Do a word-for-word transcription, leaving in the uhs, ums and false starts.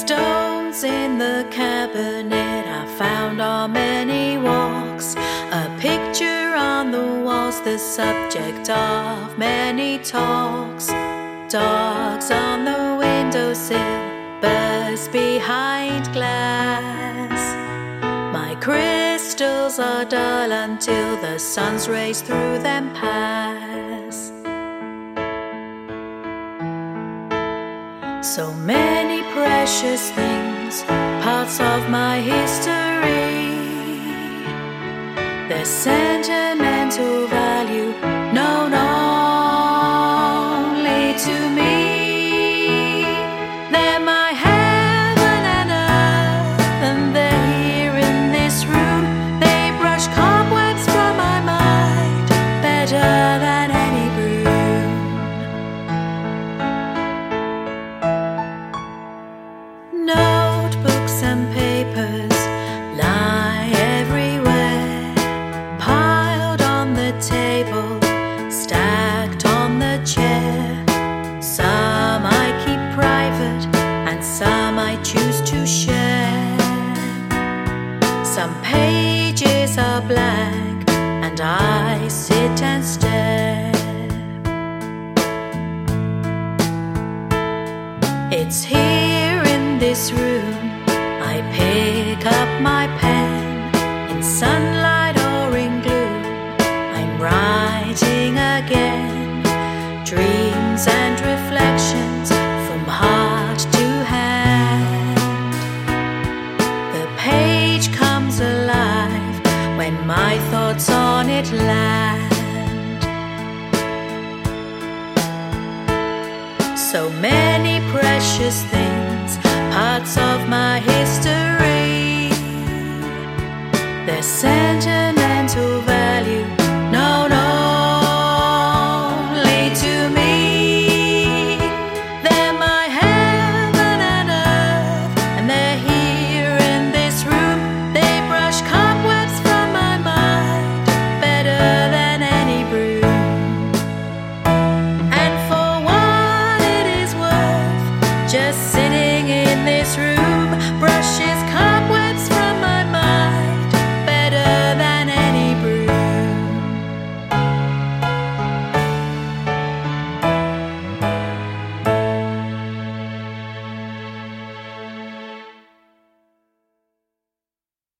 Stones in the cabinet I found are many walks, a picture on the wall's the subject of many talks. Dogs on the windowsill, birds behind glass. My crystals are dull until the sun's rays through them pass. So many precious things, parts of my history. Their sentimental value known only to me. They're my heaven and earth, and they're here in this room. They brush cobwebs from my mind better than notebooks and papers lie everywhere, piled on the table, stacked on the chair. Some I keep private, and some I choose to share. Some pages are blank, and I sit and stare. It's here in this room I pick up my pen. In sunlight or in gloom, I'm writing again. Dreams and reflections from heart to hand. The page comes alive when my thoughts on it land. So many precious things, parts of my history, their sentiment.